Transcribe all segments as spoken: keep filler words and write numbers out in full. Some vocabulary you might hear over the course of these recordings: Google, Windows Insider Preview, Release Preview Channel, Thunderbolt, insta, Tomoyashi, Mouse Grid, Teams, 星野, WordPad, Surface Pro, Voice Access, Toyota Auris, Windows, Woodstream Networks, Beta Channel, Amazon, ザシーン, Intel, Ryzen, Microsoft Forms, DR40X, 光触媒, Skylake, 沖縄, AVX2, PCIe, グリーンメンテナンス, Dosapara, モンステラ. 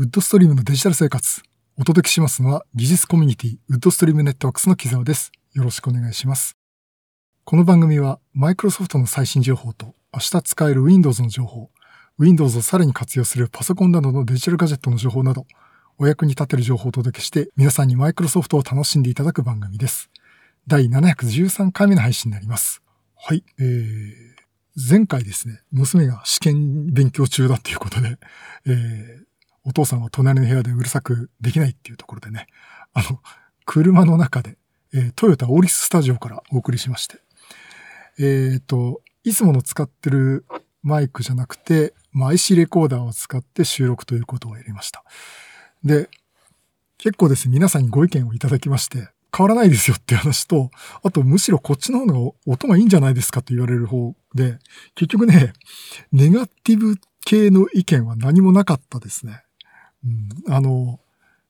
ウッドストリームのデジタル生活。お届けしますのは技術コミュニティウッドストリームネットワークスの木澤です。よろしくお願いします。この番組は Microsoft の最新情報と明日使える Windows の情報、Windows をさらに活用するパソコンなどのデジタルガジェットの情報など、お役に立てる情報をお届けして皆さんに Microsoft を楽しんでいただく番組です。だいななひゃくじゅうさんかいめの配信になります。はい、えー前回ですね、娘が試験勉強中だということで、えー、お父さんは隣の部屋でうるさくできないっていうところでね、あの、車の中で、えー、トヨタオーリススタジオからお送りしまして、えっと、いつもの使ってるマイクじゃなくて、まあ、アイシー レコーダーを使って収録ということをやりました。で、結構ですね、皆さんにご意見をいただきまして、変わらないですよって話と、あとむしろこっちの方の音がいいんじゃないですかと言われる方で、結局ね、ネガティブ系の意見は何もなかったですね。うん、あの、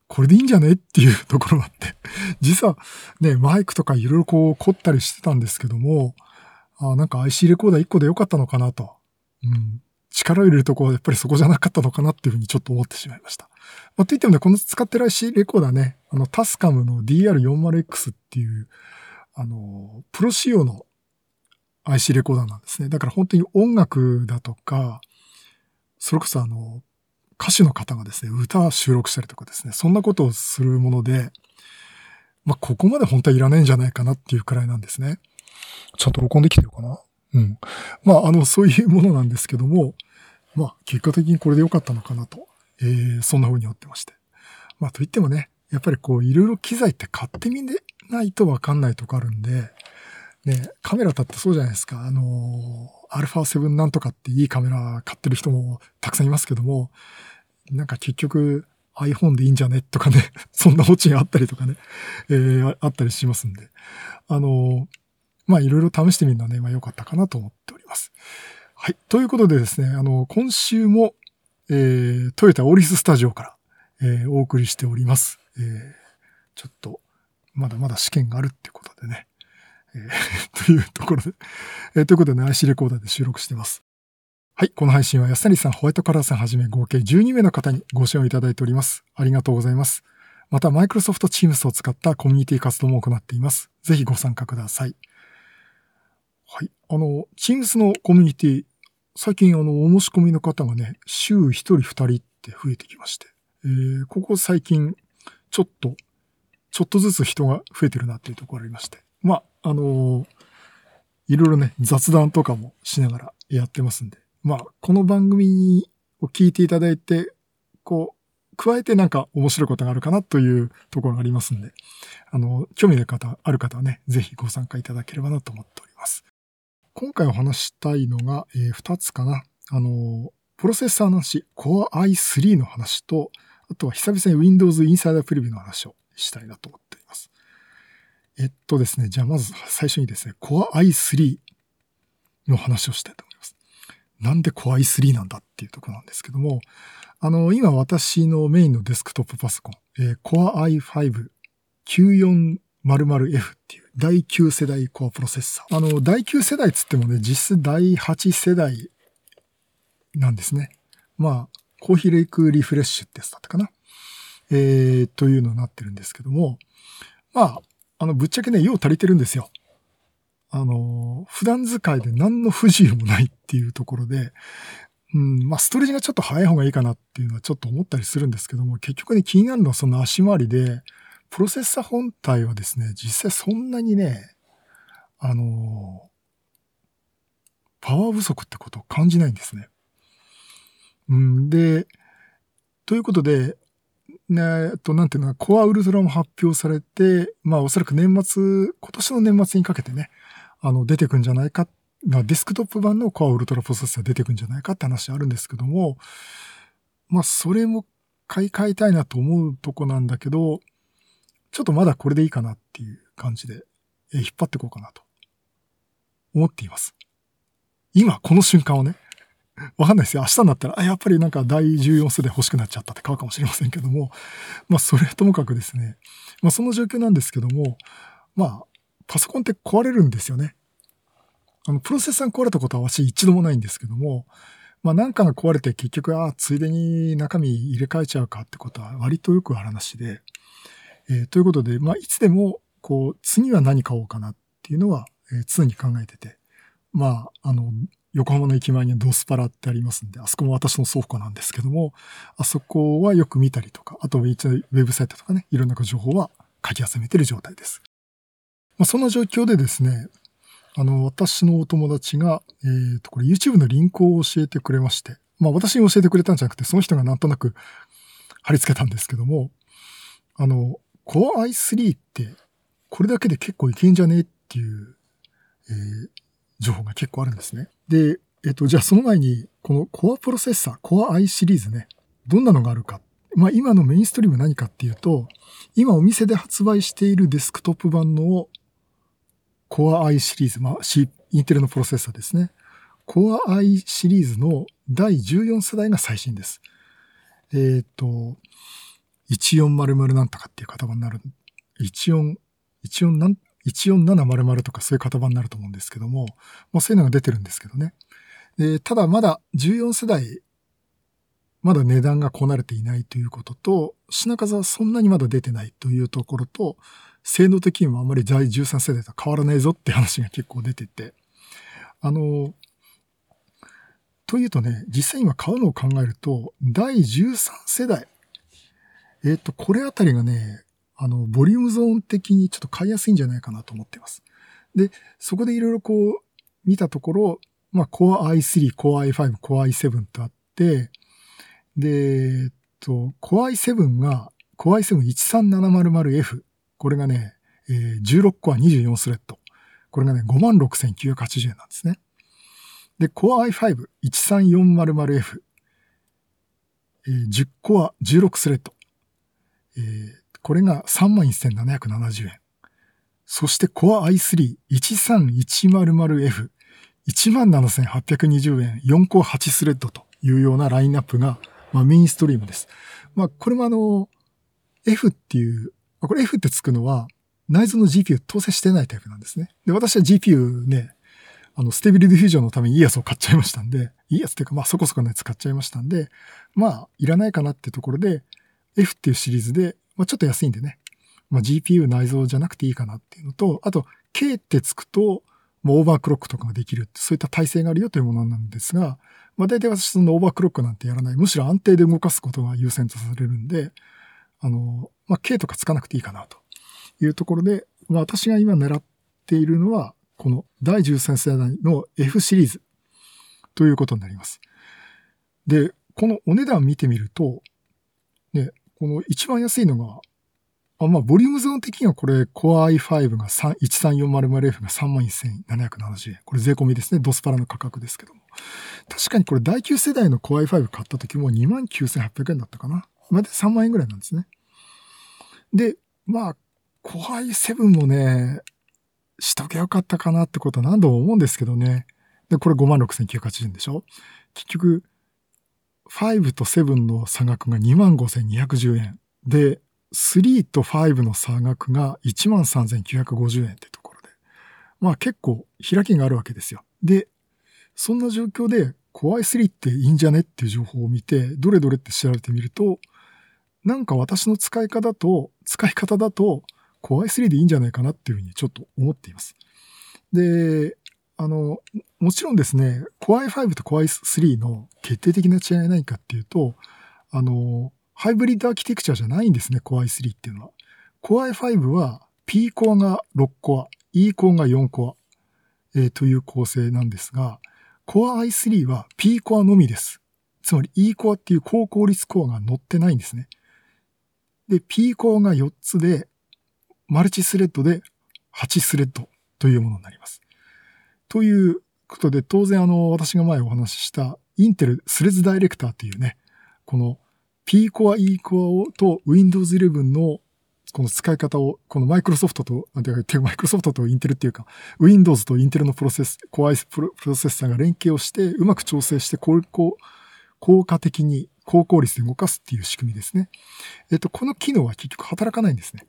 これでいいんじゃねっていうところがあって、実はね、マイクとかいろいろこう凝ったりしてたんですけども、あなんか アイシー レコーダーいっこでよかったのかなと。うん力を入れるところはやっぱりそこじゃなかったのかなっていうふうにちょっと思ってしまいました。まあ、といってもね、この使ってる アイシー レコーダーね、あの、タスカムの ディーアールよんじゅうエックス っていう、あの、プロ仕様の アイシー レコーダーなんですね。だから本当に音楽だとか、それこそあの、歌手の方がですね、歌を収録したりとかですね、そんなことをするもので、まあ、ここまで本当はいらないんじゃないかなっていうくらいなんですね。ちゃんと録音できてるかな？うん。まあ、あの、そういうものなんですけども、まあ、結果的にこれで良かったのかなと、えー、そんな風に思ってまして。まあ、といってもね、やっぱりこう、いろいろ機材って買ってみないとわかんないとこあるんで、ね、カメラだってそうじゃないですか。あのー、アルファセブン なんとかっていいカメラ買ってる人もたくさんいますけども、なんか結局 iPhone でいいんじゃねとかね、そんなオチがあったりとかね、えー、あったりしますんで。あのー、まあいろいろ試してみるのはね、まあ良かったかなと思っております。はい。ということでですね、あの、今週も、えー、トヨタオーリススタジオから、えー、お送りしております。えー、ちょっと、まだまだ試験があるってことでね、えー、というところで、えー、ということでね、アイシー レコーダーで収録しています。はい。この配信は安成さん、ホワイトカラーさんはじめ合計じゅうにめいの方にご支援をいただいております。ありがとうございます。また、Microsoft Teams を使ったコミュニティ活動も行っています。ぜひご参加ください。はい。あの、Teams のコミュニティ、最近あの、お申し込みの方がね、週ひとりふたりって増えてきまして、えー、ここ最近、ちょっと、ちょっとずつ人が増えてるなっていうところありまして、まあ、あのー、いろいろね、雑談とかもしながらやってますんで、まあ、この番組を聞いていただいて、こう、加えてなんか面白いことがあるかなというところがありますんで、あの、興味の方、ある方はね、ぜひご参加いただければなと思っております。今回お話したいのが、えー、ふたつかな。あの、プロセッサーの話、Core アイスリー の話と、あとは久々に Windows Insider Preview の話をしたいなと思っています。えっとですね、じゃあまず最初にですね、Core アイスリー の話をしたいと思います。なんで Core アイスリー なんだっていうところなんですけども、あの、今私のメインのデスクトップパソコン、えー、Core アイファイブきゅうよんぜろぜろエフ っていうだいきゅう世代コアプロセッサー。あの、だいきゅう世代つってもね、実質だいはち世代なんですね。まあ、コーヒーレイクリフレッシュってやつだったかな。えー、というのになってるんですけども、まあ、あの、ぶっちゃけね、用足りてるんですよ。あの、普段使いで何の不自由もないっていうところで、うん、まあ、ストレージがちょっと早い方がいいかなっていうのはちょっと思ったりするんですけども、結局ね、気になるのはその足回りで、プロセッサ本体はですね、実際そんなにね、あの、パワー不足ってことを感じないんですね。うんで、ということで、ね、と、なんていうのか、コアウルトラも発表されて、まあおそらく年末、今年の年末にかけてね、あの、出てくんじゃないか、デスクトップ版のコアウルトラプロセッサー出てくんじゃないかって話あるんですけども、まあそれも買い替えたいなと思うとこなんだけど、ちょっとまだこれでいいかなっていう感じで、えー、引っ張っていこうかなと思っています。今、この瞬間をね、わかんないですよ。明日になったら、あ、やっぱりなんかだいじゅうよん世代欲しくなっちゃったって買うかもしれませんけども、まあそれはともかくですね、まあその状況なんですけども、まあパソコンって壊れるんですよね。あの、プロセッサーに壊れたことは私一度もないんですけども、まあなんかが壊れて結局、ああ、ついでに中身入れ替えちゃうかってことは割とよくある話で、えー、ということで、まあいつでも、こう、次は何買おうかなっていうのは、えー、常に考えてて、まあ、あの、横浜の駅前にドスパラってありますんで、あそこも私の倉庫なんですけども、あそこはよく見たりとか、あと一応ウェブサイトとかね、いろんな情報はかき集めてる状態です。まあ、そんな状況でですね、あの、私のお友達が、えっと、これ YouTube のリンクを教えてくれまして、まあ私に教えてくれたんじゃなくて、その人がなんとなく貼り付けたんですけども、あの、Core アイスリー ってこれだけで結構いけんじゃねえっていう、えー、情報が結構あるんですね。で、えっと、じゃあその前に、この Core プロセッサー、Core アイ シリーズね、どんなのがあるか。まあ今のメインストリーム何かっていうと、今お店で発売しているデスクトップ版の Core アイ シリーズ、まあ、C、インテルのプロセッサーですね。Core アイ シリーズのだいじゅうよん世代が最新です。えっと、いちよんまるまるなんとかっていう型番になる。14、14なんいちよんななまるまるとかそういう型番になると思うんですけども、まあそういうのが出てるんですけどね。で、ただまだじゅうよん世代、まだ値段がこなれていないということと、品数はそんなにまだ出てないというところと、性能的にもあんまりだいじゅうさん世代と変わらないぞって話が結構出てて、あの、というとね、実際今買うのを考えると、だいじゅうさん世代、えっと、これあたりがね、あの、ボリュームゾーン的にちょっと買いやすいんじゃないかなと思っています。で、そこでいろいろこう、見たところ、まあ、Core アイスリー、Core アイファイブ、Core アイセブン とあって、で、えっと、Core アイセブン が、Core アイセブンいちさんななまるまるエフ。これがね、じゅうろくコアにじゅうよんスレッド。これがね、ごまんろくせんきゅうひゃくはちじゅうえんなんですね。で、Core アイファイブいちさんよんまるまるエフ。じゅうコアじゅうろくスレッド。えーこれが さんまんせんななひゃくななじゅう 円。そして Core アイスリーいちさんいちまるまるエフ、いちまんななせんはっぴゃくにじゅう 円、よんコアはちスレッドというようなラインナップが、まあ、メインストリームです。まあ、これもあの、F っていう、これ F ってつくのは、内蔵の ジーピーユー 搭載してないタイプなんですね。で、私は ジーピーユー ね、あの、ステビルディフュージョンのためにいいやつを買っちゃいましたんで、いいやつっていうか、まあ、そこそこのやつ買っちゃいましたんで、まあ、いらないかなってところで、F っていうシリーズで、まあちょっと安いんでね。まあ ジーピーユー 内蔵じゃなくていいかなっていうのと、あと K ってつくと、もうオーバークロックとかができるって、そういった耐性があるよというものなんですが、まあ大体私そのオーバークロックなんてやらない。むしろ安定で動かすことが優先とされるんで、あの、まあ K とかつかなくていいかなというところで、まあ私が今狙っているのは、このだいじゅうさん世代の F シリーズということになります。で、このお値段見てみると、ね、この一番安いのが、あまあ、ボリュームゾーン的にはこれ、Core アイファイブ が いちさんよんまるまるエフ が さんまんせんななひゃくななじゅう 円。これ税込みですね。ドスパラの価格ですけども。確かにこれ、だいきゅう世代の Core アイファイブ 買った時も にまんきゅうせんはっぴゃく 円だったかな。まださんまん円ぐらいなんですね。で、まあ、Core アイセブン もね、しとけよかったかなってことは何度も思うんですけどね。で、これ ごまんろくせんきゅうひゃくはちじゅう 円でしょ。結局、ごとななの差額が にまんごせんにひゃくじゅう 円。で、さんとごの差額が いちまんさんぜんきゅうひゃくごじゅう 円ってところで。まあ結構開きがあるわけですよ。で、そんな状況で Core アイスリー っていいんじゃねっていう情報を見て、どれどれって調べてみると、なんか私の使い方だと、使い方だと Core アイスリー でいいんじゃないかなっていうふうにちょっと思っています。で、あの、もちろんですね、Core アイファイブ と Core アイスリー の決定的な違い何かっていうと、あの、ハイブリッドアーキテクチャじゃないんですね、Core アイスリー っていうのは。Core アイファイブ は P コアがろくコア、E コアがよんコア、えー、という構成なんですが、Core アイスリー は P コアのみです。つまり E コアっていう高効率コアが載ってないんですね。で、P コアがよっつで、マルチスレッドではちスレッドというものになります。ということで、当然あの、私が前お話しした、Intel Threads Director というね、この P コア、E コアと Windows イレブンのこの使い方を、この Microsoft と、なんていうか、Microsoft と Intel っていうか、Windows と Intel のプロセス、Core アイ プロセッサーが連携をして、うまく調整して、効果的に高効率で動かすっていう仕組みですね。えっと、この機能は結局働かないんですね。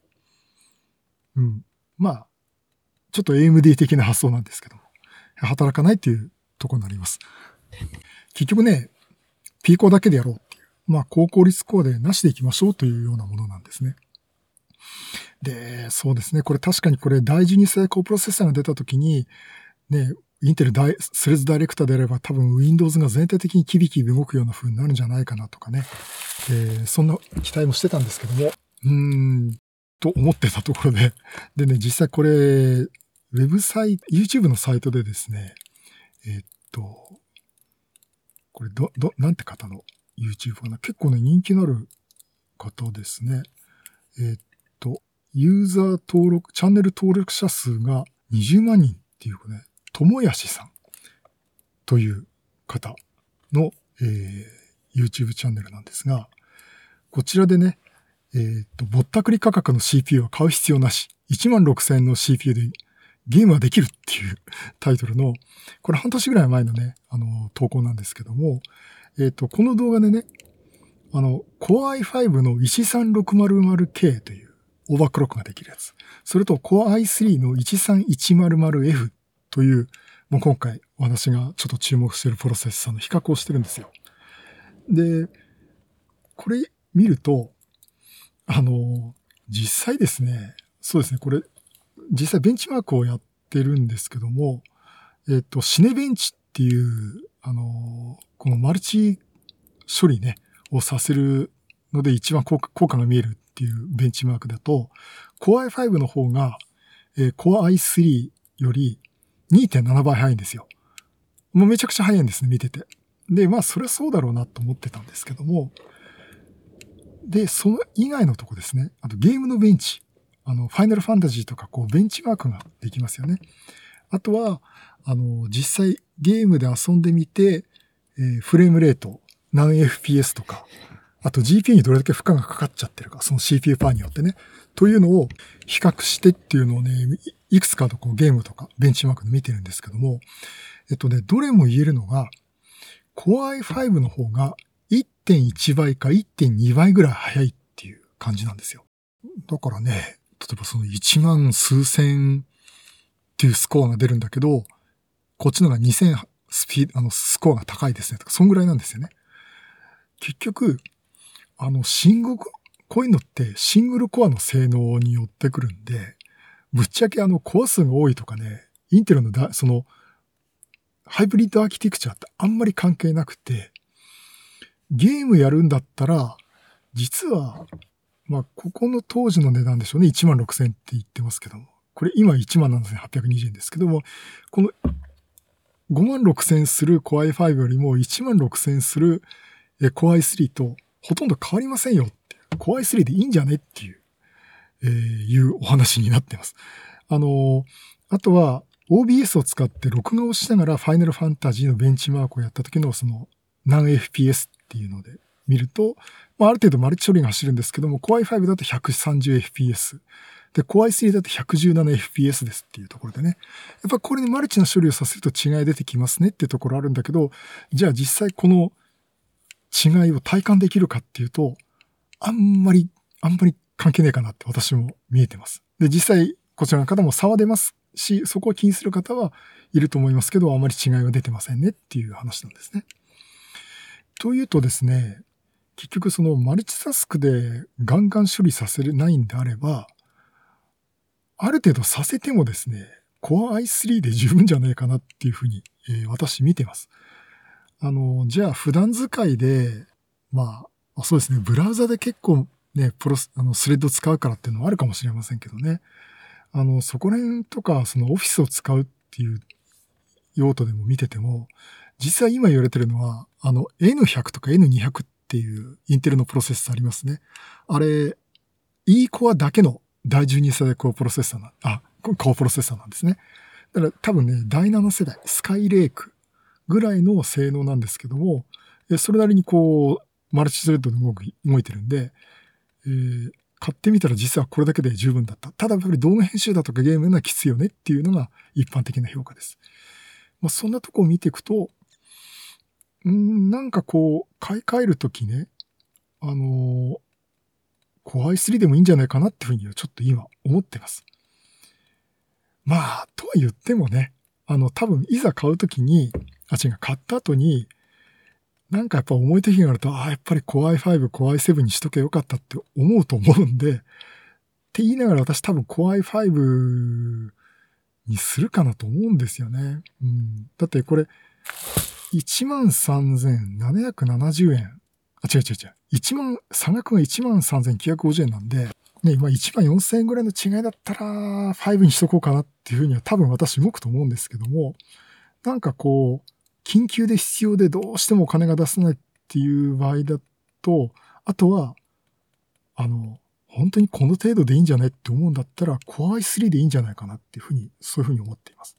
うん。まあ、ちょっと エーエムディー 的な発想なんですけども。働かないというところになります。結局ね、P コアだけでやろうっていう。まあ、高効率コアでなしでいきましょうというようなものなんですね。で、そうですね。これ確かにこれだいじゅうに世代コアプロセッサーが出たときに、ね、Intel Threads Directorであれば多分 Windows が全体的にキビキビ動くような風になるんじゃないかなとかね。えー、そんな期待もしてたんですけども、うーん、と思ってたところで。でね、実際これ、ウェブサイト、YouTube のサイトでですね、えー、っと、これど、ど、なんて方の YouTube かな。結構ね、人気のある方ですね。えー、っと、ユーザー登録、チャンネル登録者数がにじゅうまんにんっていうね、ともやしさんという方の、えー、YouTube チャンネルなんですが、こちらでね、えー、っと、ぼったくり価格の シーピーユー は買う必要なし、いちまんろくせんえんの シーピーユー でゲームはできるっていうタイトルの、これ半年ぐらい前のね、あの、投稿なんですけども、えー、っと、この動画でね、あの、Core アイファイブ の いちさんろくまるまるケー というオーバークロックができるやつ、それと Core アイスリー の いちさんいちまるまるエフ という、もう今回私がちょっと注目しているプロセッサーの比較をしてるんですよ。で、これ見ると、あの、実際ですね、そうですね、これ、実際ベンチマークをやってるんですけども、えっと、シネベンチっていう、あの、このマルチ処理ね、をさせるので一番効果、効果が見えるっていうベンチマークだと、Core アイファイブ の方が、えー、Core アイスリー より にてんななばい早いんですよ。もうめちゃくちゃ早いんですね、見てて。で、まあ、それはそうだろうなと思ってたんですけども、で、その以外のとこですね。あとゲームのベンチ。あの、ファイナルファンタジーとか、こう、ベンチマークができますよね。あとは、あの、実際ゲームで遊んでみて、えー、フレームレート、何 エフピーエス とか、あと ジーピーユー にどれだけ負荷がかかっちゃってるか、その シーピーユー パーによってね、というのを比較してっていうのをね、いくつかのこうゲームとかベンチマークで見てるんですけども、えっとね、どれも言えるのが、Core アイファイブ の方が、いってんいちばいか いってんにばいぐらい早いっていう感じなんですよ。だからね、例えばそのいちまんすうせんっていうスコアが出るんだけど、こっちのがにせんスピード、あの、スコアが高いですねとか、そんぐらいなんですよね。結局、あの、シングル、こういうのってシングルコアの性能によってくるんで、ぶっちゃけあの、コア数が多いとかね、インテルのだ、その、ハイブリッドアーキテクチャってあんまり関係なくて、ゲームやるんだったら、実は、まあ、ここの当時の値段でしょうね。いちまんろくせんって言ってますけども。これ今 いちまんななせんはっぴゃくにじゅうえんですけども、このごまんろくせんする Core アイファイブ よりもいちまんろくせんする Core アイスリー とほとんど変わりませんよっていう。Core アイスリー でいいんじゃねっていう、えー、いうお話になってます。あのー、あとは オービーエス を使って録画をしながらファイナルファンタジーのベンチマークをやった時のその何 エフピーエス っていうので見ると、まあ、ある程度マルチ処理が走るんですけども、Core アイファイブ だと ひゃくさんじゅうエフピーエス。で、Core アイスリー だと ひゃくじゅうななエフピーエス ですっていうところでね。やっぱこれにマルチな処理をさせると違い出てきますねっていうところあるんだけど、じゃあ実際この違いを体感できるかっていうと、あんまり、あんまり関係ねえかなって私も見えてます。で、実際こちらの方も差は出ますし、そこを気にする方はいると思いますけど、あまり違いは出てませんねっていう話なんですね。というとですね、結局そのマルチタスクでガンガン処理させないんであれば、ある程度させてもですね、Core アイスリー で十分じゃないかなっていうふうに、えー、私見てます。あの、じゃあ普段使いで、まあ、そうですね、ブラウザで結構ね、プロス、あの、スレッド使うからっていうのはあるかもしれませんけどね。あの、そこら辺とか、そのオフィスを使うっていう用途でも見てても、実は今言われてるのは、あの エヌひゃく とか エヌにひゃく っていうインテルのプロセッサーありますね。あれ、E コアだけのだいじゅうに世代コアプロセッサーな、あ、コアプロセッサーなんですね。だから多分ね、だいなな世代、スカイレークぐらいの性能なんですけども、それなりにこう、マルチスレッドで動く、動いてるんで、えー、買ってみたら実はこれだけで十分だった。ただやっぱり動画編集だとかゲームがきついよねっていうのが一般的な評価です。まあ、そんなとこを見ていくと、なんかこう、買い替えるときね、あのー、Core アイスリー でもいいんじゃないかなっていうふうにちょっと今思ってます。まあ、とは言ってもね、あの、多分いざ買うときに、あ、違う、買った後に、なんかやっぱ重い時になると、ああ、やっぱり Core アイファイブ、Core アイセブン にしときゃよかったって思うと思うんで、って言いながら私多分 Core アイファイブ にするかなと思うんですよね。うん、だってこれ、いちまんさんぜんななひゃくななじゅうえん。あ、違う違う違う。一万、差額が いちまんさんぜんきゅうひゃくごじゅうえんなんで、ね、今 いちまんよんせんえんぐらいの違いだったら、ごにしとこうかなっていうふうには多分私動くと思うんですけども、なんかこう、緊急で必要でどうしてもお金が出せないっていう場合だと、あとは、あの、本当にこの程度でいいんじゃないって思うんだったら、Core アイスリー でいいんじゃないかなっていうふうに、そういうふうに思っています。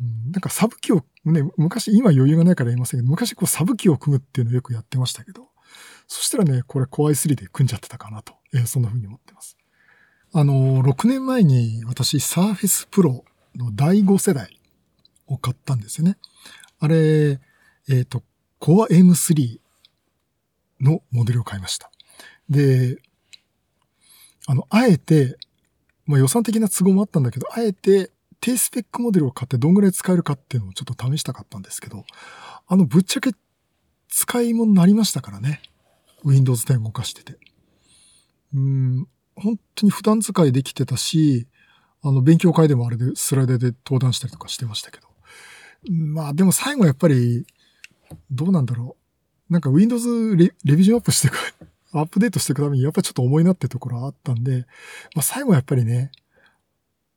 うん、なんかサブ機を、ね、昔、今余裕がないから言いませんけど、昔こうサブ機を組むっていうのをよくやってましたけど、そしたらね、これ Core アイスリー で組んじゃってたかなと、えー、そんな風に思ってます。あの、ろくねんまえに私、Surface Pro のだいご世代を買ったんですよね。あれ、えっと、Core エムスリー のモデルを買いました。で、あの、あえて、まあ予算的な都合もあったんだけど、あえて、低スペックモデルを買ってどんぐらい使えるかっていうのをちょっと試したかったんですけど、あのぶっちゃけ使い物になりましたからね。Windows じゅう動かしてて。うーん、本当に普段使いできてたし、あの勉強会でもあれでスライダーで登壇したりとかしてましたけど。まあでも最後やっぱり、どうなんだろう。なんか Windows レ, レビジョンアップしていく、アップデートしていくためにやっぱりちょっと重いなってところはあったんで、まあ最後やっぱりね、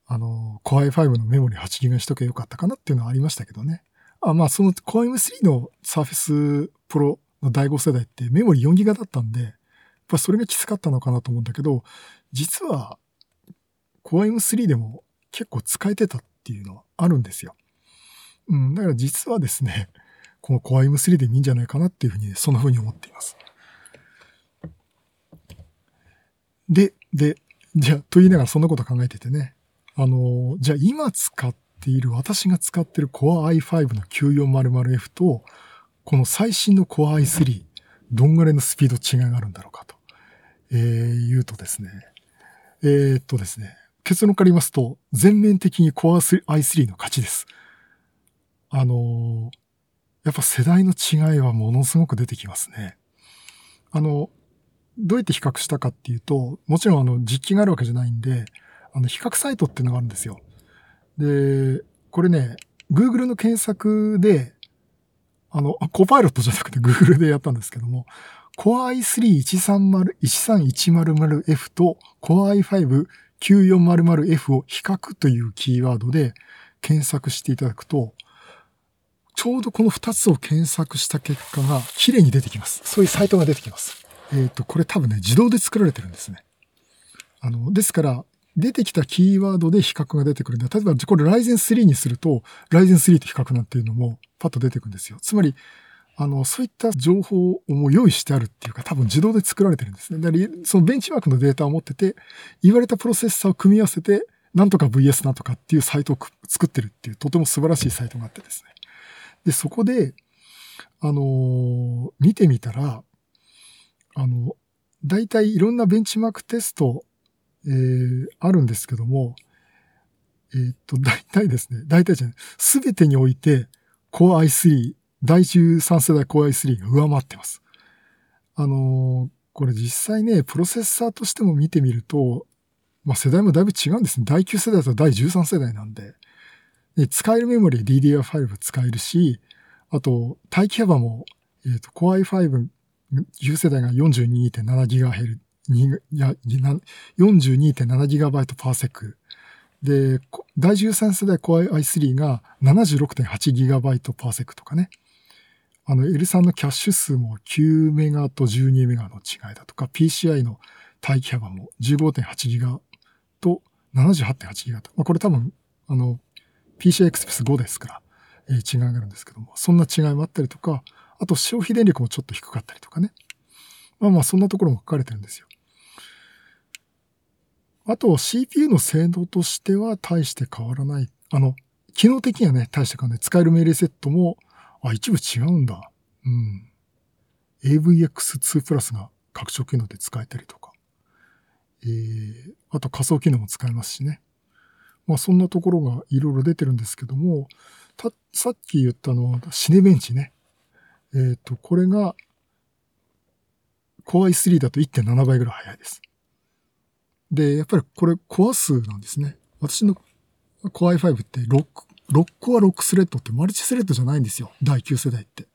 あの、Core アイファイブ のメモリ はちギガバイト にしとけばよかったかなっていうのはありましたけどね。あ、まあ、その Core エムスリー の Surface Pro のだいご世代ってメモリ よんギガバイト だったんで、やっぱそれがきつかったのかなと思うんだけど、実は Core エムスリー でも結構使えてたっていうのはあるんですよ。うん、だから実はですね、この Core エムスリー でもいいんじゃないかなっていうふうに、そんなふうに思っています。で、で、じゃあ、と言いながらそんなこと考えててね、あの、じゃあ今使っている、私が使っている Core アイファイブ の きゅうよんまるまるエフ と、この最新の Core アイスリー、どんぐらいのスピード違いがあるんだろうかと、えー、言うとですね、えー、っとですね、結論から言いますと、全面的に Core アイスリー の勝ちです。あの、やっぱ世代の違いはものすごく出てきますね。あの、どうやって比較したかっていうと、もちろんあの、実機があるわけじゃないんで、あの、比較サイトっていうのがあるんですよ。で、これね、Google の検索で、あの、コパイロットじゃなくて Google でやったんですけども、Core アイスリーいちさんいちまるまるエフ と Core アイファイブきゅうよんまるまるエフ を比較というキーワードで検索していただくと、ちょうどこのふたつを検索した結果が綺麗に出てきます。そういうサイトが出てきます。えっと、これ多分ね、自動で作られてるんですね。あの、ですから、出てきたキーワードで比較が出てくるんで、例えばこれ ライゼンスリー にすると、ライゼンスリー と比較なんていうのもパッと出てくるんですよ。つまり、あの、そういった情報をもう用意してあるっていうか、多分自動で作られてるんですね。だから、そのベンチマークのデータを持ってて、言われたプロセッサーを組み合わせて、なんとか ブイエス なんとかっていうサイトを作ってるっていう、とても素晴らしいサイトがあってですね。で、そこで、あの、見てみたら、あの、大体いろんなベンチマークテスト、えー、あるんですけども、えー、っと、大体ですね、大体じゃない、すべてにおいて、Core アイスリー、だいじゅうさん世代 Core アイスリー が上回ってます。あのー、これ実際ね、プロセッサーとしても見てみると、まあ世代もだいぶ違うんですね。だいきゅう世代とだいじゅうさん世代なんで、で使えるメモリ ディーディーアールファイブ 使えるし、あと、待機幅も、えー、っと、Core アイファイブ、きゅう世代が よんじゅうにてんななギガヘルツ。よんじゅうにてんななギガバイトパーセックン で、だいじゅうさん世代 Core アイスリー が ななじゅうろくてんはちギガバイトパーセックン とかね。あの エルスリー のキャッシュ数もきゅうメガとじゅうにメガの違いだとか、ピーシーアイ の待機幅も じゅうごてんはちギガと ななじゅうはちてんはちギガと。まあ、これ多分、あの、ピーシーアイ Express ごですから、えー、違いがあるんですけども、そんな違いもあったりとか、あと消費電力もちょっと低かったりとかね。まあまあ、そんなところも書かれてるんですよ。あと シーピーユー の性能としては大して変わらない。あの、機能的にはね、大して変わらない。使える命令セットも、あ、一部違うんだ。うん。エーブイエックスツー プラスが拡張機能で使えたりとか。えー、あと仮想機能も使えますしね。まあそんなところがいろいろ出てるんですけども、た、さっき言ったのはシネベンチね。ええーと、これが Core アイスリー だと いってんなな 倍ぐらい早いです。で、やっぱりこれコア数なんですね。私の Core アイファイブ って 6, 6コアろくスレッドってマルチスレッドじゃないんですよ。だいきゅう世代って。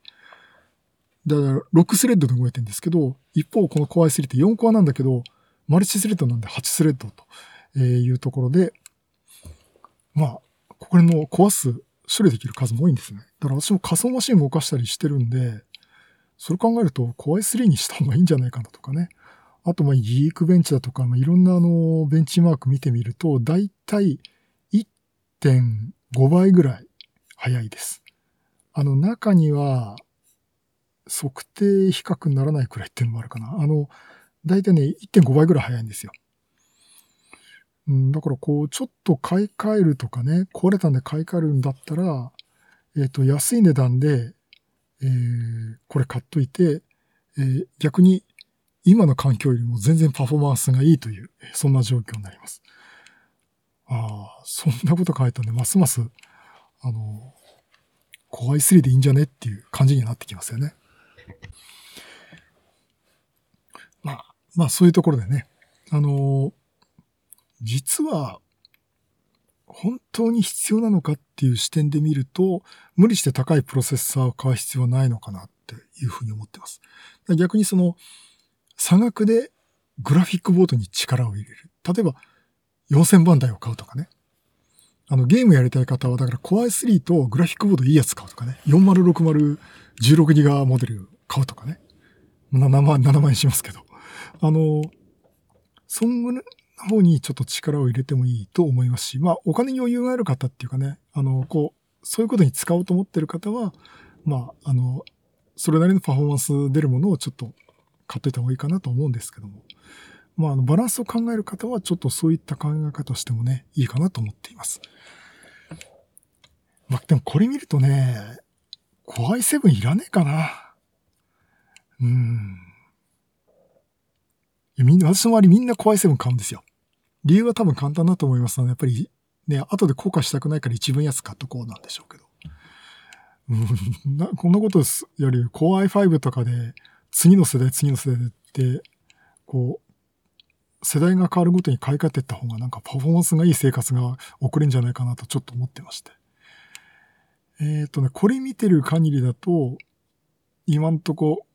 だからろくスレッドで動いてるんですけど、一方この Core アイスリー ってよんコアなんだけど、マルチスレッドなんではちスレッドというところで、まあ、これのコア数、処理できる数も多いんですね。だから私も仮想マシン動かしたりしてるんで、それ考えると Core アイスリー にした方がいいんじゃないかなとかね。あと、まあ、ギークベンチだとか、まあ、いろんなあの、ベンチマーク見てみると、だいたい いってんご 倍ぐらい早いです。あの、中には、測定比較にならないくらいっていうのもあるかな。あの、だいたいね、いってんご 倍ぐらい早いんですよ。だからこう、ちょっと買い替えるとかね、壊れたんで買い替えるんだったら、えっと、安い値段で、えー、これ買っといて、えー、逆に今の環境よりも全然パフォーマンスがいいという、そんな状況になります。ああ、そんなこと書いたんで、ますます、あの、Core アイスリー でいいんじゃねっていう感じになってきますよね。まあ、まあそういうところでね、あの、実は、本当に必要なのかっていう視点で見ると、無理して高いプロセッサーを買う必要はないのかなっていうふうに思ってます。逆にその、差額でグラフィックボードに力を入れる。例えば、よんせんばん台を買うとかね。あの、ゲームやりたい方は、だから Core アイスリー とグラフィックボードいいやつ買うとかね。よんまるろくまるじゅうろくギガバイト モデル買うとかね。ななまんえんしますけど。あの、そんぐらい、方にちょっと力を入れてもいいと思いますし、まあお金に余裕がある方っていうかね、あの、こう、そういうことに使おうと思ってる方は、まあ、あの、それなりのパフォーマンス出るものをちょっと買ってた方がいいかなと思うんですけども、まあ、あの、バランスを考える方はちょっとそういった考え方をしてもね、いいかなと思っています。まあ、でもこれ見るとね、Core アイセブン いらねえかな。うーん。みんな、私の周りみんな Core アイセブン 買うんですよ。理由は多分簡単だと思いますので、やっぱりね、後で後悔したくないから一分安買っとこうなんでしょうけど。うん、なこんなことより、Core アイファイブ とかで、次の世代、次の世代って、こう、世代が変わるごとに買い替えていった方がなんかパフォーマンスがいい生活が送れるんじゃないかなとちょっと思ってまして。えーとね、これ見てる限りだと、今んとこ、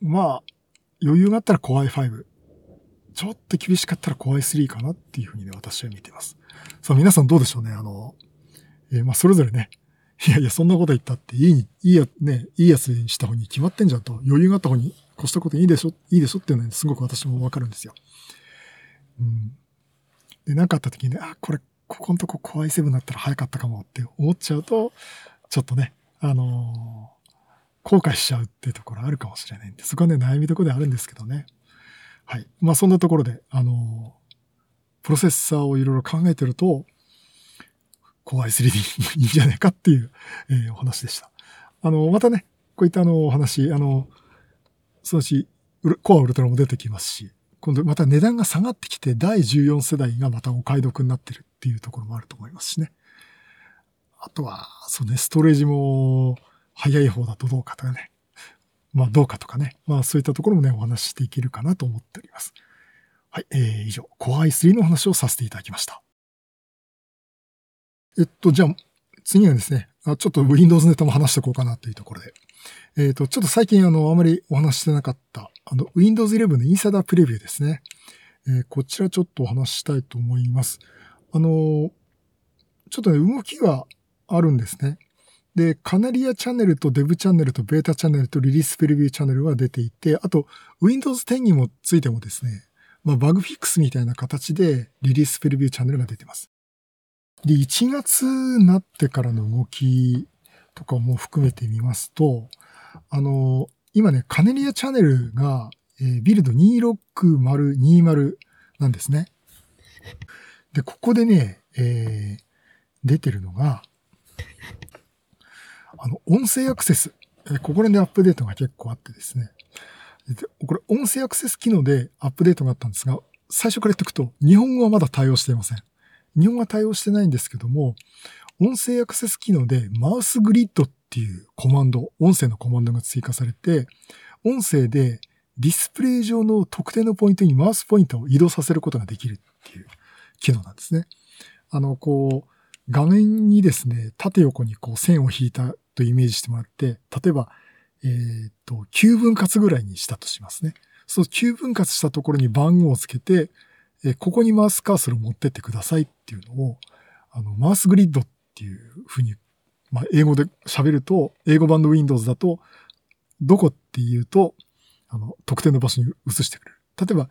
まあ、余裕があったら Core アイファイブ。ちょっと厳しかったら Core アイスリー かなっていうふうにね、私は見ています。さあ皆さんどうでしょうね。あの、えー、まあそれぞれね、いやいやそんなこと言ったっていいに、いいや、ね、いいやつにした方に決まってんじゃんと、余裕があった方に越したこといいでしょ、いいでしょっていうのは、ね、すごく私もわかるんですよ。うん。で、なんかあった時にね、あ、これ、ここのとこ Core アイセブン だったら早かったかもって思っちゃうと、ちょっとね、あのー、後悔しちゃうっていうところあるかもしれないんで、そこはね、悩みどころであるんですけどね。はい。まあ、そんなところで、あのー、プロセッサーをいろいろ考えてると、Core アイスリー でいいんじゃないかっていう、えー、お話でした。あのー、またね、こういったあの、お話、あのー、そのうち、Core ウルトラも出てきますし、今度また値段が下がってきて、だいじゅうよん世代がまたお買い得になってるっていうところもあると思いますしね。あとは、そうね、ストレージも、早い方だとどうかとかね。まあどうかとかね。まあそういったところもね、お話ししていけるかなと思っております。はい。えー、以上、Core アイスリー の話をさせていただきました。えっと、じゃあ、次はですね、あちょっと Windows ネタも話していこうかなというところで。えっと、ちょっと最近あの、あまりお話してなかった、あの、Windows イレブンの Insider Preview ですね。えー、こちらちょっとお話ししたいと思います。あのー、ちょっとね、動きがあるんですね。で、カナリアチャンネルとデブチャンネルとベータチャンネルとリリースプレビューチャンネルが出ていて、あと ウィンドウズテン にもついてもですね、まあ、バグフィックスみたいな形でリリースプレビューチャンネルが出てます。で、いちがつになってからの動きとかも含めてみますと、あの、今ね、カナリアチャンネルが、えー、ビルドにーろくまるにーまるなんですね。で、ここでね、えー、出てるのが、あの、音声アクセス。ここら辺でアップデートが結構あってですね。これ、音声アクセス機能でアップデートがあったんですが、最初から言っておくと、日本語はまだ対応していません。日本語は対応してないんですけども、音声アクセス機能でマウスグリッドっっていうコマンド、音声のコマンドが追加されて、音声でディスプレイ上の特定のポイントにマウスポインターを移動させることができるっていう機能なんですね。あの、こう、画面にですね、縦横にこう線を引いたとイメージしてもらって、例えば、えー、っと、きゅうぶん割ぐらいにしたとしますね。そう、きゅうぶん割したところに番号をつけて、えここにマウスカーソルを持ってってくださいっていうのを、あの、マウスグリッドっていうふうに、まあ、英語で喋ると、英語版の Windows だと、どこっていうと、あの、特定の場所に移してくれる。例えば、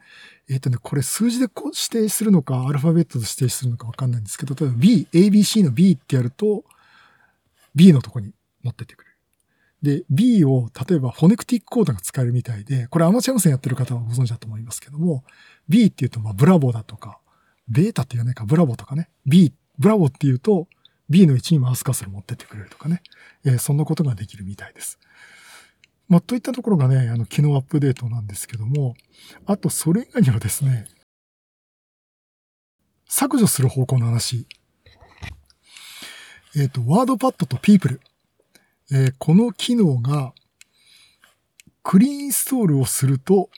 えっとね、これ数字でこう指定するのか、アルファベットで指定するのかわかんないんですけど、例えば B、エービーシー の B ってやると、B のとこに持ってってくれる。で、B を、例えば、フォネクティックコードが使えるみたいで、これアマチュア無線やってる方はご存知だと思いますけども、B っていうと、まあ、ブラボーだとか、ベータって言わないか、ブラボーとかね。B、ブラボーっていうと、B の位置にマウスカーソル持ってってくれるとかね。えー、そんなことができるみたいです。まあ、といったところがね、あの、機能アップデートなんですけども、あと、それ以外にはですね、削除する方向の話。えっと、ワードパッドとピープル。えー、この機能がクリーンインストールをすると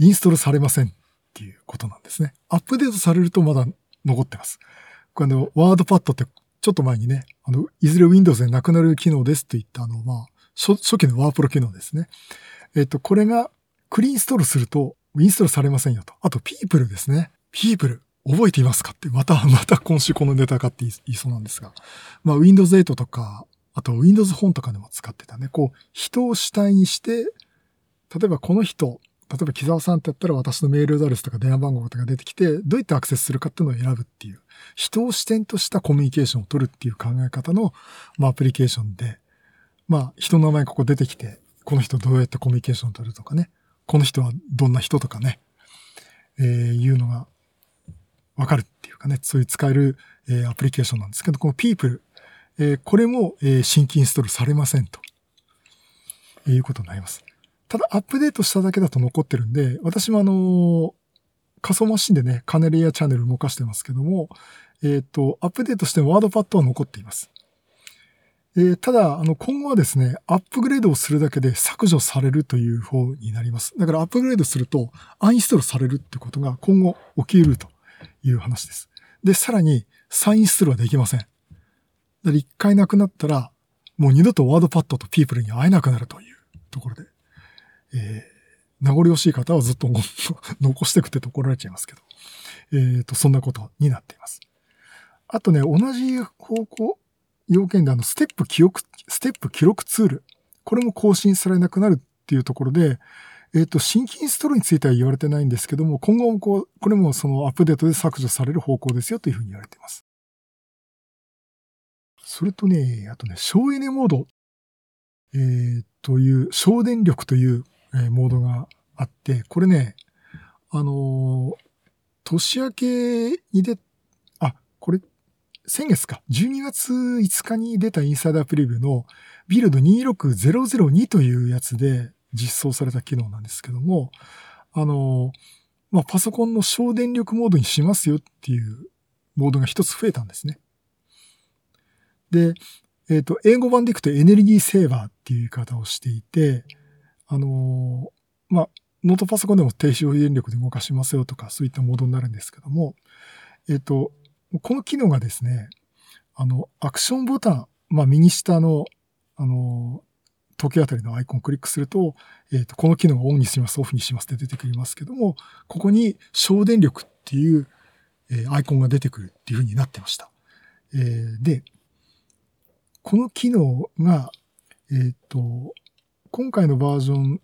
インストールされませんっていうことなんですね。アップデートされるとまだ残ってます。これのワードパッドってちょっと前にね、あの、いずれ Windows でなくなる機能ですといったあの、まあ、初、初期のワープロ機能ですね。えっと、これがクリーンインストールするとインストールされませんよと。あと、ピープルですね。ピープル。覚えていますかって、また、また今週このネタかって言いそうなんですが。まあ、Windows エイトとか、あと Windows 本とかでも使ってたね。こう、人を主体にして、例えばこの人、例えば木沢さんってやったら私のメールアドレスとか電話番号とか出てきて、どうやってアクセスするかっていうのを選ぶっていう、人を視点としたコミュニケーションを取るっていう考え方の、まあ、アプリケーションで、まあ、人の名前ここ出てきて、この人どうやってコミュニケーションを取るとかね、この人はどんな人とかね、えー、いうのがわかるっていうかね、そういう使える、えー、アプリケーションなんですけど、この People、これも新規インストールされませんということになります。ただアップデートしただけだと残ってるんで、私もあの、仮想マシンでね、カネレイヤーチャンネル動かしてますけども、えっと、アップデートしてもワードパッドは残っています。ただ、あの、今後はですね、アップグレードをするだけで削除されるという方になります。だからアップグレードするとアンインストールされるってことが今後起きるという話です。で、さらに再インストールはできません。一回なくなったら、もう二度とワードパッドとピープルに会えなくなるというところで、えー、名残惜しい方はずっと残してくってと怒られちゃいますけど、えーと、そんなことになっています。あとね、同じ方向、要件であの、ステップ記録、ステップ記録ツール。これも更新されなくなるっていうところで、えーと、新規インストールについては言われてないんですけども、今後もこう、これもそのアップデートで削除される方向ですよというふうに言われています。それとね、あとね、省エネモード、えー、という、省電力という、えー、モードがあって、これね、あのー、年明けに出、あ、これ、先月か、じゅうにがついつかに出たインサイダープレビューのビルドにじゅうろくまるまるにというやつで実装された機能なんですけども、あのー、まあ、パソコンの省電力モードにしますよっていうモードが一つ増えたんですね。で、えっと、英語版でいくとエネルギーセーバーっていう言い方をしていて、あのー、まあ、ノートパソコンでも低消費電力で動かしますよとか、そういったモードになるんですけども、えっと、この機能がですね、あの、アクションボタン、まあ、右下の、あのー、時計あたりのアイコンをクリックすると、えっと、この機能をオンにします、オフにしますって出てくりますけども、ここに省電力っていう、えー、アイコンが出てくるっていう風になってました。えー、で、この機能が、えっと、今回のバージョン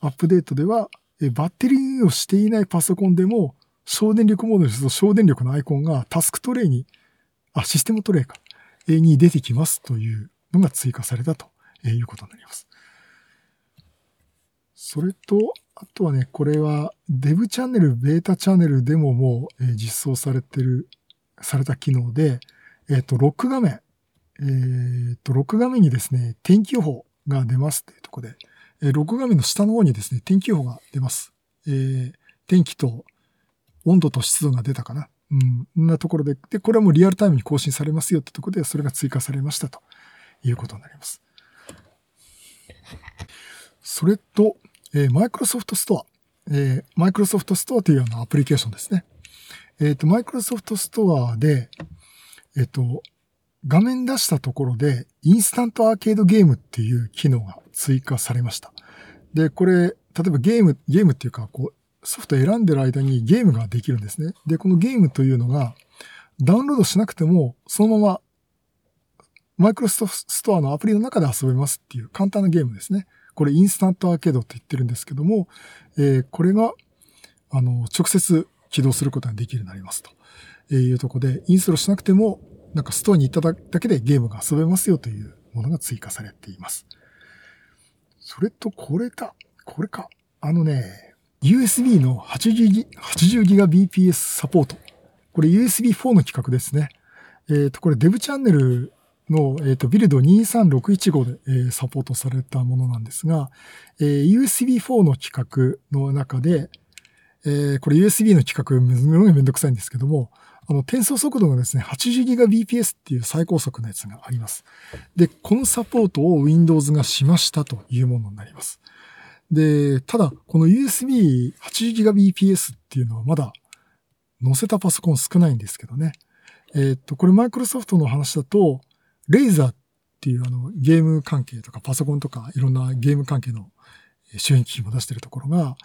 アップデートでは、バッテリー運用していないパソコンでも、省電力モードにすると省電力のアイコンがタスクトレイに、あ、システムトレイか、に出てきますというのが追加されたということになります。それと、あとはね、これはデブチャンネル、ベータチャンネルでももう実装されてる、された機能で、えっと、ロック画面、えー、と、録画面にですね、天気予報が出ますっていうところで、えー、録画面の下の方にですね、天気予報が出ます。えー、天気と温度と湿度が出たかな。うん、そんなところで、で、これはもうリアルタイムに更新されますよってところで、それが追加されましたということになります。それと、えー、Microsoft Store、えー、Microsoft Store というようなアプリケーションですね。えっと、Microsoft Store で、えっと、画面出したところで、インスタントアーケードゲームっていう機能が追加されました。で、これ、例えばゲーム、ゲームっていうか、こう、ソフト選んでる間にゲームができるんですね。で、このゲームというのが、ダウンロードしなくても、そのまま、マイクロソフトストアのアプリの中で遊べますっていう簡単なゲームですね。これインスタントアーケードって言ってるんですけども、えー、これが、あの、直接起動することができるようになりますというところで、インストールしなくても、なんかストアに行っただけでゲームが遊べますよというものが追加されています。それと、これだ。これか。あのね、ユーエスビー の はちじゅうギガビーピーエス サポート。これ ユーエスビーフォー の規格ですね。えっと、これデブチャンネルの、えっと、ビルドにさんろくいちごで、えー、サポートされたものなんですが、えー、ユーエスビーフォー の規格の中で、えー、これ ユーエスビー の規格めんどくさいんですけども、あの、転送速度がですね、はちじゅうギガビーピーエス っていう最高速のやつがあります。で、このサポートを Windows がしましたというものになります。で、ただ、この ユーエスビーはちじゅうギガビーピーエス っていうのはまだ、載せたパソコン少ないんですけどね。えっと、これマイクロソフトの話だと、レイザーっていうあのゲーム関係とかパソコンとかいろんなゲーム関係の周辺機器も出してるところが、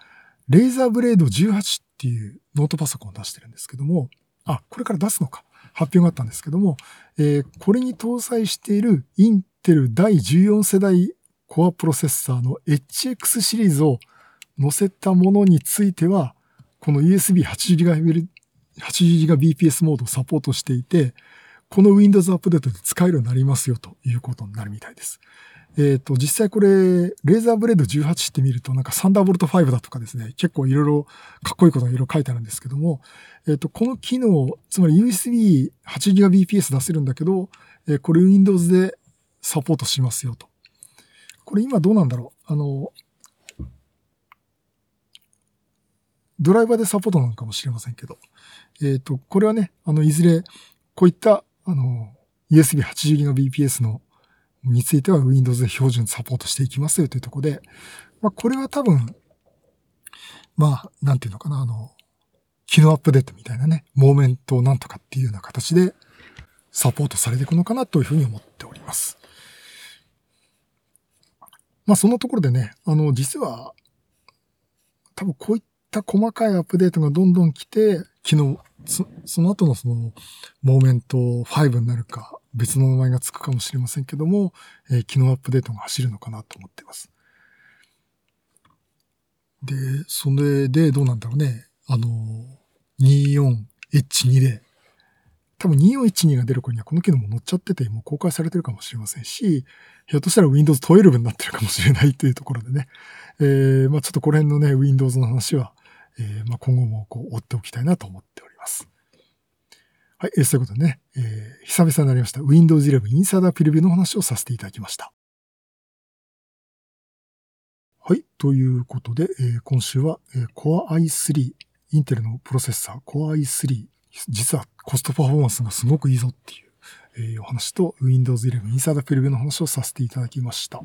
レイザーブレードじゅうはちっていうノートパソコンを出してるんですけども、あ、これから出すのか。発表があったんですけども、えー、これに搭載しているインテルだいじゅうよん世代コアプロセッサーの エイチエックス シリーズを載せたものについては、この ユーエスビーはちじゅうギガビーピーエスはちじゅうギガビーピーエス モードをサポートしていて、この Windows アップデートで使えるようになりますよということになるみたいです。えっと、実際これ、レーザーブレードじゅうはちって見るとなんかサンダーボルトごだとかですね、結構いろいろかっこいいことがいろいろ書いてあるんですけども、えっと、この機能、つまり ユーエスビーはちギガビーピーエス 出せるんだけど、これ Windows でサポートしますよと。これ今どうなんだろう？あの、ドライバーでサポートなのかもしれませんけど。えっと、これはね、あの、いずれ、こういった、あの、ユーエスビーはちじゅうギガビーピーエス の、については Windows で標準サポートしていきますよというところで、まあ、これは多分、まあ、なんていうのかな、あの、機能アップデートみたいなね、モーメントをなんとかっていうような形で、サポートされていくのかなというふうに思っております。まあ、そんなところでね、あの、実は、多分こういった、細かいアップデートがどんどん来て、昨日、そ, その後のその、モーメントごになるか、別の名前がつくかもしれませんけども、えー、昨日アップデートが走るのかなと思っています。で、それでどうなんだろうね。あの、にじゅうよんエイチにじゅう。多分にじゅうよんエイチにが出る頃にはこの機能も載っちゃってて、もう公開されてるかもしれませんし、ひょっとしたら ウィンドウズじゅうに になってるかもしれないというところでね。えー、まぁ、あ、ちょっとこの辺のね、Windows の話は、えー、まあ今後もこう追っておきたいなと思っております。はい、えー、そういうことでね、えー、久々になりました Windows イレブン Insider Preview の話をさせていただきました。はい、ということで、えー、今週は、えー、Core アイスリー、Intel のプロセッサー Core アイスリー、実はコストパフォーマンスがすごくいいぞっていう、えー、お話と Windows イレブン Insider Preview の話をさせていただきました。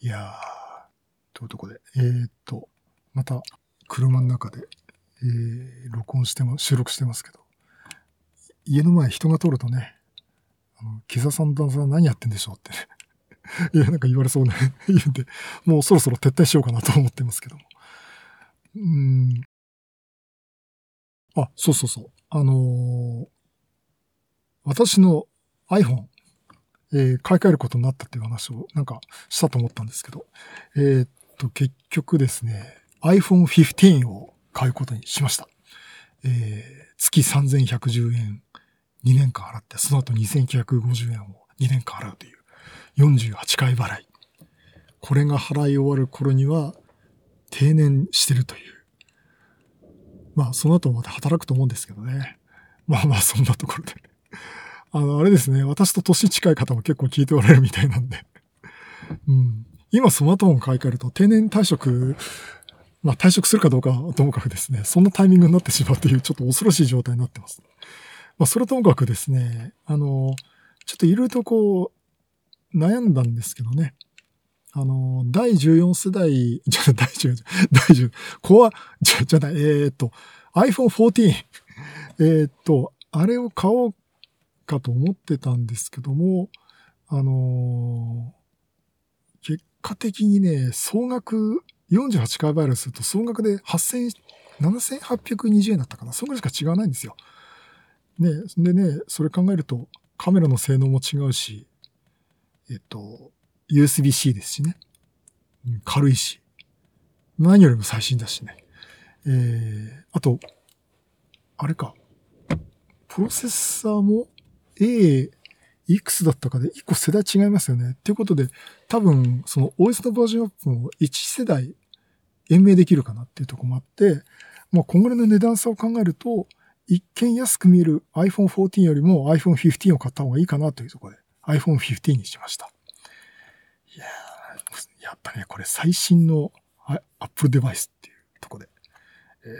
いやー、というところで、えー、っと、また、車の中で、えー、録音しても、収録してますけど、家の前人が通るとね、あの、木澤さんの旦さん何やってんでしょうってね、いや、なんか言われそうね、言うんで、もうそろそろ撤退しようかなと思ってますけども。うーん。あ、そうそうそう。あのー、私の iPhone、えー、買い替えることになったっていう話をなんかしたと思ったんですけど、えー、っと、結局ですね、アイフォンフィフティーン を買うことにしました。えー、月さんぜんひゃくじゅうえんにねんかん払って、その後にせんきゅうひゃくごじゅうえんをにねんかん払うというよんじゅうはちかい払い。これが払い終わる頃には定年してるという。まあその後また働くと思うんですけどね。まあまあそんなところで。あの、あれですね、私と年近い方も結構聞いておられるみたいなんで。うん、今スマートフォンを買い替えると定年退職、まあ退職するかどうかはともかくですね、そんなタイミングになってしまうというちょっと恐ろしい状態になってます。まあそれともかくですね、あの、ちょっといろいろとこう、悩んだんですけどね。あの、だいじゅうよん世代、じゃあ、だいじゅうよん、だいじゅう、コア、じゃ、じゃない、えーっと、アイフォンフォーティーン、えーっと、あれを買おうかと思ってたんですけども、あのー、結果的にね、総額、よんじゅうはちキロバイトすると総額ではっせん、ななせんはっぴゃくにじゅうえんだったかな。そんぐらいしか違わないんですよ。ね、でね、それ考えると、カメラの性能も違うし、えっと、ユーエスビー-C ですしね。軽いし。何よりも最新だしね。えー、あと、あれか。プロセッサーも A、いくつだったかでいっこ世代違いますよね。ということで、多分、その オーエス のバージョンアップもいち世代延命できるかなっていうところもあって、まあ、こんぐらいの値段差を考えると、一見安く見える アイフォンフォーティーン よりも アイフォンフィフティーン を買った方がいいかなというところで アイフォンフィフティーン にしました。いやー、やっぱね、これ最新の Apple デバイスっていうところで、えー、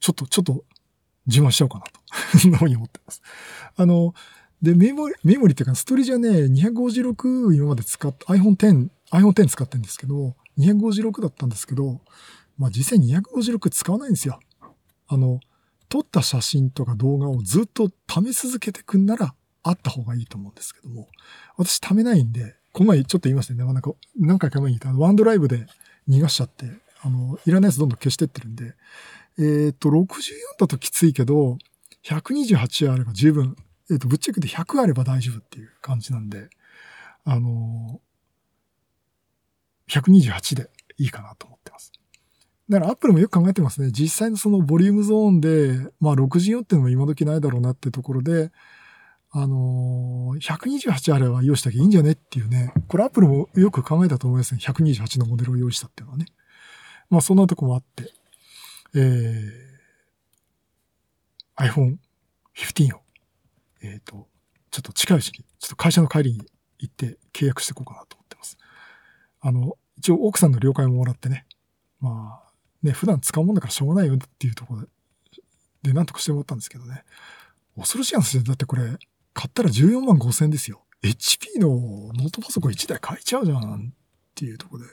ちょっと、ちょっと自慢しちゃおうかなと、のように思ってます。あの、で、メモリ、メモリっていうか、ストレージはね、にひゃくごじゅうろく今まで使った、アイフォンテン、アイフォンテン 使ってるんですけど、にひゃくごじゅうろくだったんですけど、まあ、実際にひゃくごじゅうろく使わないんですよ。あの、撮った写真とか動画をずっと溜め続けてくんなら、あった方がいいと思うんですけども、私溜めないんで、この前ちょっと言いましたね、なんか、何回か前に言った、ワンドライブで逃がしちゃって、あの、いらないやつどんどん消してってるんで、えーっと、ろくじゅうよんだときついけど、ひゃくにじゅうはちあれば十分、えっと、ぶっちゃけてひゃくあれば大丈夫っていう感じなんで、あのー、ひゃくにじゅうはちでいいかなと思ってます。だからアップルもよく考えてますね。実際のそのボリュームゾーンで、まあろくじゅうよんっていうのも今時ないだろうなってところで、あのー、ひゃくにじゅうはちあれば用意したきゃいいんじゃねっていうね。これアップルもよく考えたと思いますね。ひゃくにじゅうはちのモデルを用意したっていうのはね。まあそんなとこもあって、えー、アイフォンフィフティーンをえっと、ちょっと近いうちに、ちょっと会社の帰りに行って契約していこうかなと思ってます。あの、一応奥さんの了解ももらってね、まあ、ね、普段使うもんだからしょうがないよっていうところで、なんとかしてもらったんですけどね。恐ろしい話で、だってこれ、買ったらじゅうよんまんごせんえんですよ。エイチピー のノートパソコンいちだい買えちゃうじゃんっていうところで、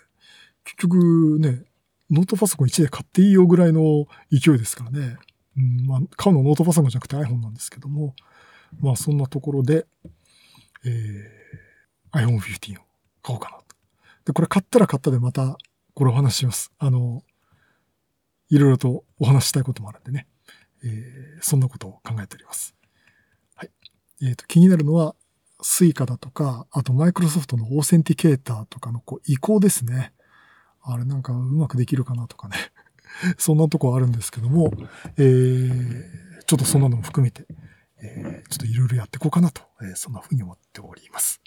結局ね、ノートパソコンいちだい買っていいよぐらいの勢いですからね。うん、まあ、買うのノートパソコンじゃなくて iPhone なんですけども、まあそんなところで、えー、アイフォンフィフティーンを買おうかなと。で、これ買ったら買ったでまたこれお話しします。あの、いろいろとお話したいこともあるんでね。えー、そんなことを考えております。はい。えっと、気になるのは Suica だとか、あと Microsoft のオーセンティケーターとかのこう移行ですね。あれなんかうまくできるかなとかね。そんなとこあるんですけども、えー、ちょっとそんなのも含めて。えー、ちょっといろいろやっていこうかなと、えー、そんなふうに思っております。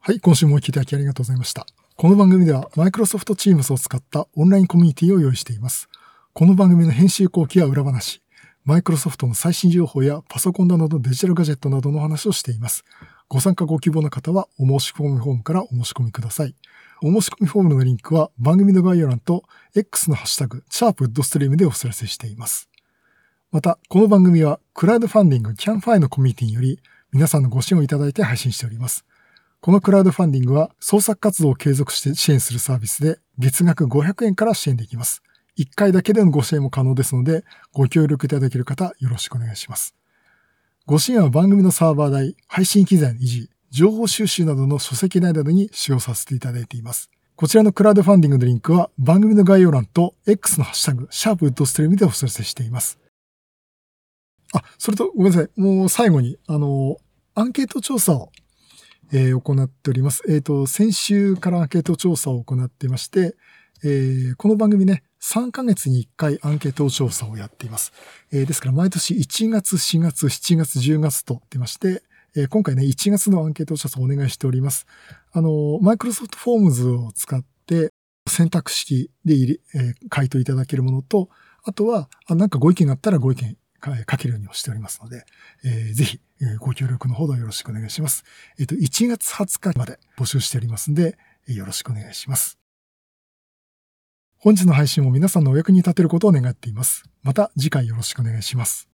はい、今週もお聞きいただきありがとうございました。この番組では Microsoft Teams を使ったオンラインコミュニティを用意しています。この番組の編集後期や裏話、Microsoft の最新情報やパソコンなどのデジタルガジェットなどの話をしています。ご参加ご希望の方はお申し込みフォームからお申し込みください。お申し込みフォームのリンクは番組の概要欄と X のハッシュタグ、シャープウッドストリームでお知らせしています。また、この番組はクラウドファンディングキャンファイのコミュニティにより皆さんのご支援をいただいて配信しております。このクラウドファンディングは創作活動を継続して支援するサービスで月額ごひゃくえんから支援できます。いっかいだけでのご支援も可能ですのでご協力いただける方よろしくお願いします。ご支援は番組のサーバー代、配信機材の維持、情報収集などの書籍内などに使用させていただいています。こちらのクラウドファンディングのリンクは番組の概要欄と X のハッシュタグ、シャープウッドストリームでお知らせしています。あ、それとごめんなさい。もう最後に、あの、アンケート調査を、えー、行っております。えっと、先週からアンケート調査を行っていまして、えー、この番組ね、さんかげつにいっかいアンケート調査をやっています。えー、ですから毎年いちがつ、しがつ、しちがつ、じゅうがつと出まして、今回ね、いちがつのアンケート調査をお願いしております。あの、Microsoft Forms を使って選択式で入れ、えー、回答いただけるものと、あとは、あ、なんかご意見があったらご意見かけるようにしておりますので、えー、ぜひご協力のほどよろしくお願いします。えっと、いちがつはつかまで募集しておりますので、よろしくお願いします。本日の配信も皆さんのお役に立てることを願っています。また次回よろしくお願いします。